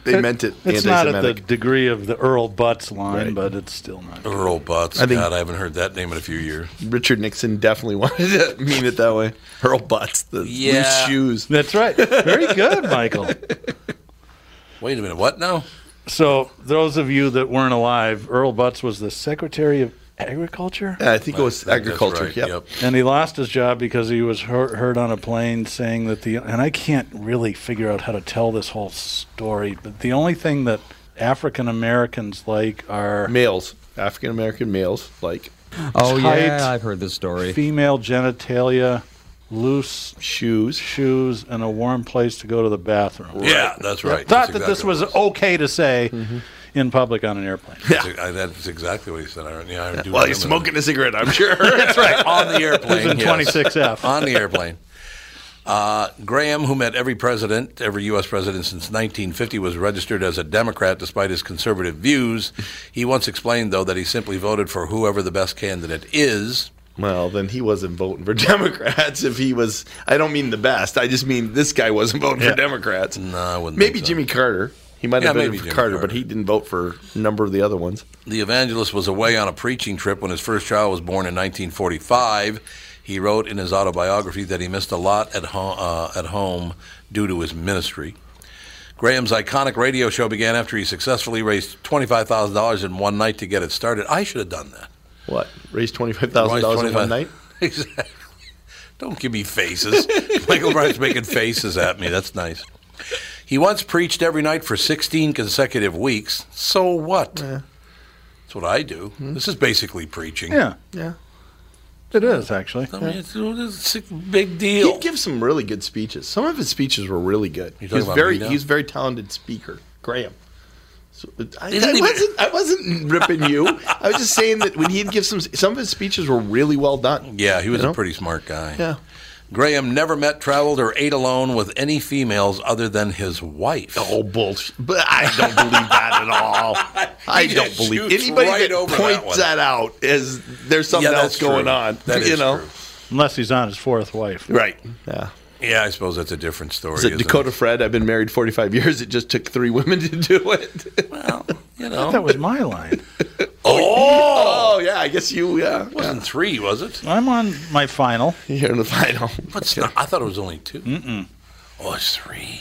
They meant it anti-Semitic. It's not at the degree of the Earl Butts line, right. But it's still not. Earl Butts. God, I haven't heard that name in a few years. Richard Nixon definitely wanted to mean it that way. Earl Butts, loose shoes. That's right. Very good, Michael. Wait a minute, what now? So, those of you that weren't alive, Earl Butts was the Secretary of Agriculture? Yeah, I think it was agriculture, right. Yep. And he lost his job because he was heard on a plane saying that and I can't really figure out how to tell this whole story, but the only thing that African Americans like are... Males. African American males like... Oh, height, yeah, I've heard this story. Female genitalia, loose... Shoes, and a warm place to go to the bathroom. Right. Yeah, that's right. I thought that this was okay to say... Mm-hmm. In public on an airplane. Yeah. That's exactly what he said. Well, he's smoking a cigarette, I'm sure. That's right. On the airplane. It was in 26F. On the airplane. Graham, who met every U.S. president since 1950, was registered as a Democrat despite his conservative views. He once explained, though, that he simply voted for whoever the best candidate is. Well, then he wasn't voting for Democrats if he was... I don't mean the best. I just mean this guy wasn't voting for Democrats. No, I wouldn't think so. Jimmy Carter. He might have voted for Carter, but he didn't vote for a number of the other ones. The evangelist was away on a preaching trip when his first child was born in 1945. He wrote in his autobiography that he missed a lot at home due to his ministry. Graham's iconic radio show began after he successfully raised $25,000 in one night to get it started. I should have done that. What? Raise $25,000 in one night? Exactly. Don't give me faces. Michael Bryant's making faces at me. That's nice. He once preached every night for 16 consecutive weeks. So what? Yeah. That's what I do. Mm-hmm. This is basically preaching. Yeah. Yeah. It is, actually. I mean, it's a big deal. He'd give some really good speeches. Some of his speeches were really good. He's a very talented speaker, Graham. So, I wasn't ripping you. I was just saying that when he'd give some of his speeches were really well done. Yeah, he was a pretty smart guy. Yeah. Graham never met, traveled, or ate alone with any females other than his wife. Oh, bullshit. But I don't believe that at all. I don't believe anybody that points that out as there's something else going on. That is true. Unless he's on his fourth wife. Right. Yeah. Yeah, I suppose that's a different story. Is it Dakota Fred? I've been married 45 years. It just took 3 women to do it. Well, I thought that was my line. Oh, yeah, I guess you, yeah. It wasn't 3, was it? I'm on my final. You're in the final. What's I thought it was only 2. Mm-mm. Oh, it's 3.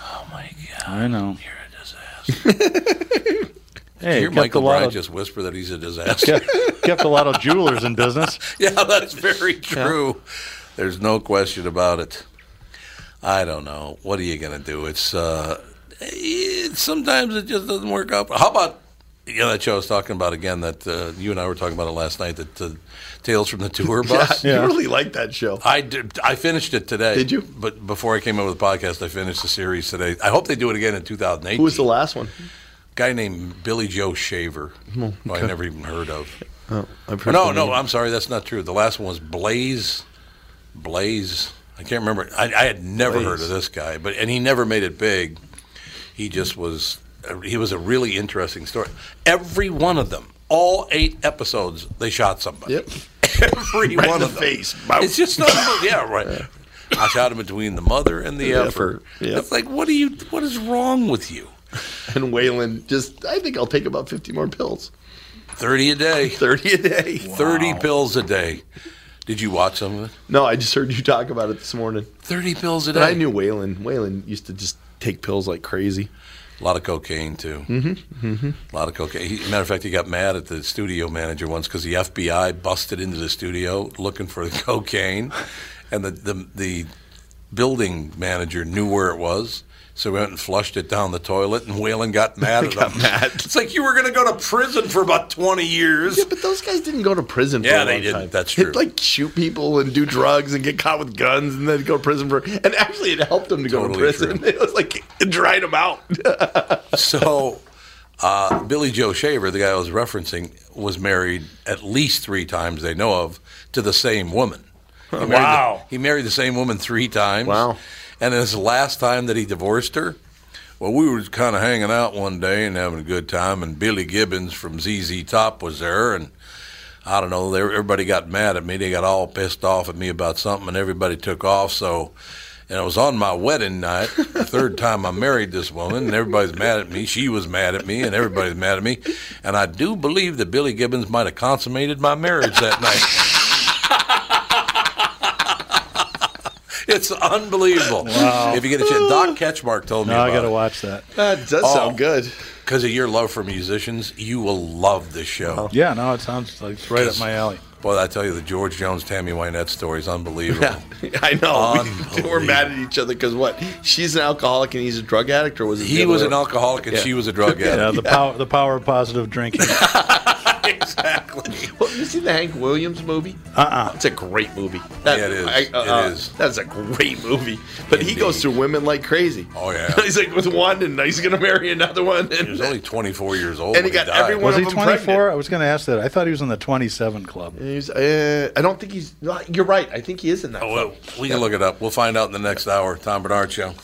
Oh, my God. I know. You're a disaster. Hey, hear Michael Bryant just whisper that he's a disaster. Kept a lot of jewelers in business. Yeah, that's very true. Yeah. There's no question about it. I don't know. What are you going to do? It's sometimes it just doesn't work out. How about You know that show I was talking about again, that you and I were talking about it last night, that Tales from the Tour Bus? Yeah, you really liked that show. I did. I finished it today. Did you? But before I came up with the podcast, I finished the series today. I hope they do it again in 2018. Who was the last one? A guy named Billy Joe Shaver, oh, okay. who I never even heard of. Oh, I've heard no, I'm sorry, that's not true. The last one was Blaze. I can't remember. I had never heard of this guy, and he never made it big. He just was... He was a really interesting story. Every one of them, all 8 episodes, they shot somebody. Yep. Every right one in the of face. Them. It's just not. Yeah, right. Yeah. I shot him between the mother and the effort. Yep. It's like, what is wrong with you? And Waylon I think I'll take about 50 more pills. 30 a day. 30 a day. Wow. 30 pills a day. Did you watch some of it? No, I just heard you talk about it this morning. 30 pills a day. But I knew Waylon. Waylon used to just take pills like crazy. A lot of cocaine, too. Mm-hmm. Mm-hmm. A lot of cocaine. Matter of fact, he got mad at the studio manager once because the FBI busted into the studio looking for the cocaine, and the building manager knew where it was, so we went and flushed it down the toilet, and Waylon got mad at him. It's like you were going to go to prison for about 20 years. Yeah, but those guys didn't go to prison for a long time. Yeah, they didn't. That's true. They'd, shoot people and do drugs and get caught with guns, and then go to prison for... And actually, it helped them to go to prison. True. It was it dried them out. So, Billy Joe Shaver, the guy I was referencing, was married at least 3 times they know of to the same woman. Wow. He married the same woman 3 times. Wow. And it's the last time that he divorced her. Well, we were kind of hanging out one day and having a good time, and Billy Gibbons from ZZ Top was there, and I don't know, everybody got mad at me. They got all pissed off at me about something, and everybody took off, and it was on my wedding night, the 3rd time I married this woman, and everybody's mad at me. She was mad at me, and everybody's mad at me. And I do believe that Billy Gibbons might have consummated my marriage that night. It's unbelievable. Wow. If you get a chance, Doc Ketchmark told me about it. I got to watch that. That does sound good. Because of your love for musicians, you will love this show. Yeah, it sounds like it's right up my alley. Boy, I tell you, the George Jones, Tammy Wynette story is unbelievable. Yeah, I know. Unbelievable. We're mad at each other because what? She's an alcoholic and he's a drug addict, or was it? He was an alcoholic and she was a drug addict. Yeah, the power of positive drinking. Exactly. Well, you see the Hank Williams movie? It's a great movie. It is. It is. That's a great movie. But Indeed. He goes through women like crazy. Oh, yeah. He's with one, and he's going to marry another one. And he was only 24 years old. And he got every one of them pregnant. Was he 24? I was going to ask that. I thought he was in the 27 Club. I don't think he's. You're right. I think he is in that club. Well, we can look it up. We'll find out in the next hour. Tom Bernard Show.